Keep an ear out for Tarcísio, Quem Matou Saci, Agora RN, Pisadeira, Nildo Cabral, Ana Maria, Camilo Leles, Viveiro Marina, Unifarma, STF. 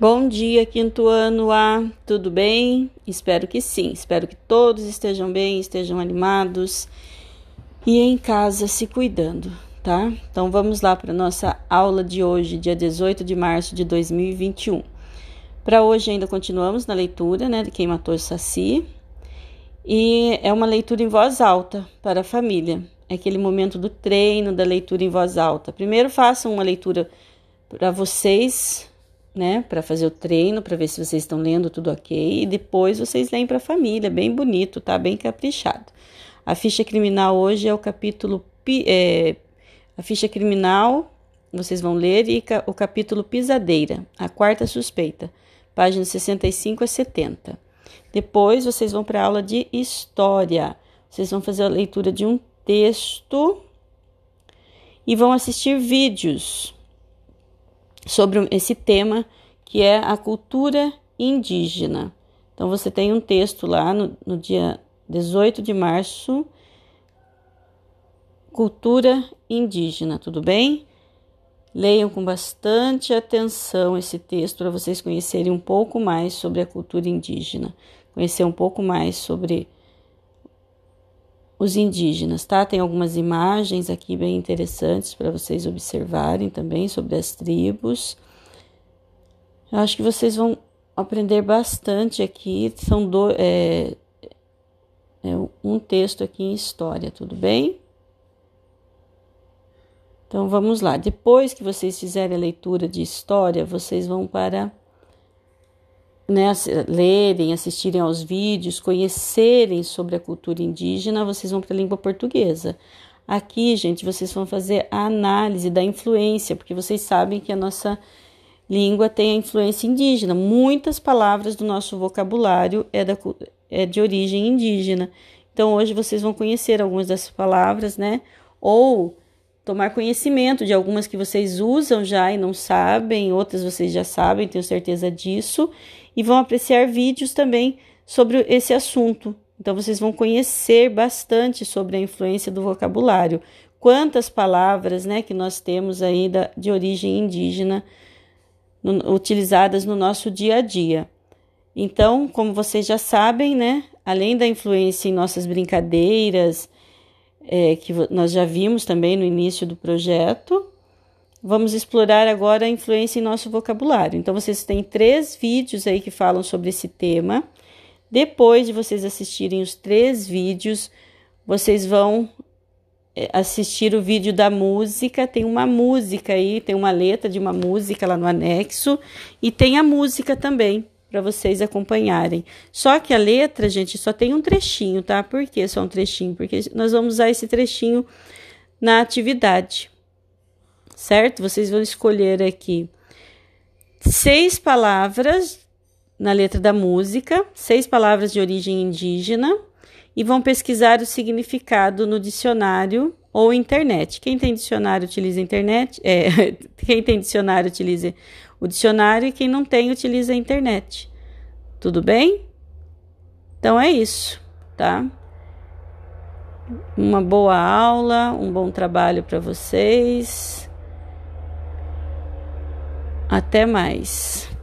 Bom dia, quinto ano A, tudo bem? Espero que sim, espero que todos estejam bem, estejam animados e em casa se cuidando, tá? Então vamos lá para a nossa aula de hoje, dia 18 de março de 2021. Para hoje ainda continuamos na leitura, né, de Quem Matou Saci, e é uma leitura em voz alta para a família, é aquele momento do treino da leitura em voz alta. Primeiro façam uma leitura para vocês, né, para fazer o treino, para ver se vocês estão lendo tudo ok, e depois vocês leem para a família, bem bonito, tá, bem caprichado. A ficha criminal hoje é o capítulo, a ficha criminal, vocês vão ler, e o capítulo Pisadeira, a quarta suspeita, páginas 65 a 70. Depois vocês vão para a aula de história, vocês vão fazer a leitura de um texto e vão assistir vídeos sobre esse tema, que é a cultura indígena. Então, você tem um texto lá no dia 18 de março, cultura indígena, tudo bem? Leiam com bastante atenção esse texto para vocês conhecerem um pouco mais sobre a cultura indígena, conhecer um pouco mais sobre os indígenas, tá? Tem algumas imagens aqui bem interessantes para vocês observarem também sobre as tribos. Eu acho que vocês vão aprender bastante aqui. São um texto aqui em história, tudo bem? Então, vamos lá. Depois que vocês fizerem a leitura de história, vocês vão para, né, lerem, assistirem aos vídeos, conhecerem sobre a cultura indígena, vocês vão para a língua portuguesa. Aqui, gente, vocês vão fazer a análise da influência, porque vocês sabem que a nossa língua tem a influência indígena. Muitas palavras do nosso vocabulário é de origem indígena. Então, hoje vocês vão conhecer algumas dessas palavras, né? Ou tomar conhecimento de algumas que vocês usam já e não sabem, outras vocês já sabem, tenho certeza disso, e vão apreciar vídeos também sobre esse assunto. Então, vocês vão conhecer bastante sobre a influência do vocabulário. Quantas palavras, né, que nós temos aí de origem indígena utilizadas no nosso dia a dia. Então, como vocês já sabem, né, além da influência em nossas brincadeiras, que nós já vimos também no início do projeto, vamos explorar agora a influência em nosso vocabulário. Então, vocês têm 3 vídeos aí que falam sobre esse tema. Depois de vocês assistirem os 3 vídeos, vocês vão assistir o vídeo da música. Tem uma música aí, tem uma letra de uma música lá no anexo, e tem a música também, para vocês acompanharem. Só que a letra, gente, só tem um trechinho, tá? Por que só um trechinho? Porque nós vamos usar esse trechinho na atividade, certo? Vocês vão escolher aqui 6 palavras na letra da música, 6 palavras de origem indígena, e vão pesquisar o significado no dicionário ou internet. Quem tem dicionário utiliza a internet, quem tem dicionário utiliza o dicionário, e quem não tem utiliza a internet. Tudo bem? Então é isso, tá? Uma boa aula, um bom trabalho para vocês. Até mais.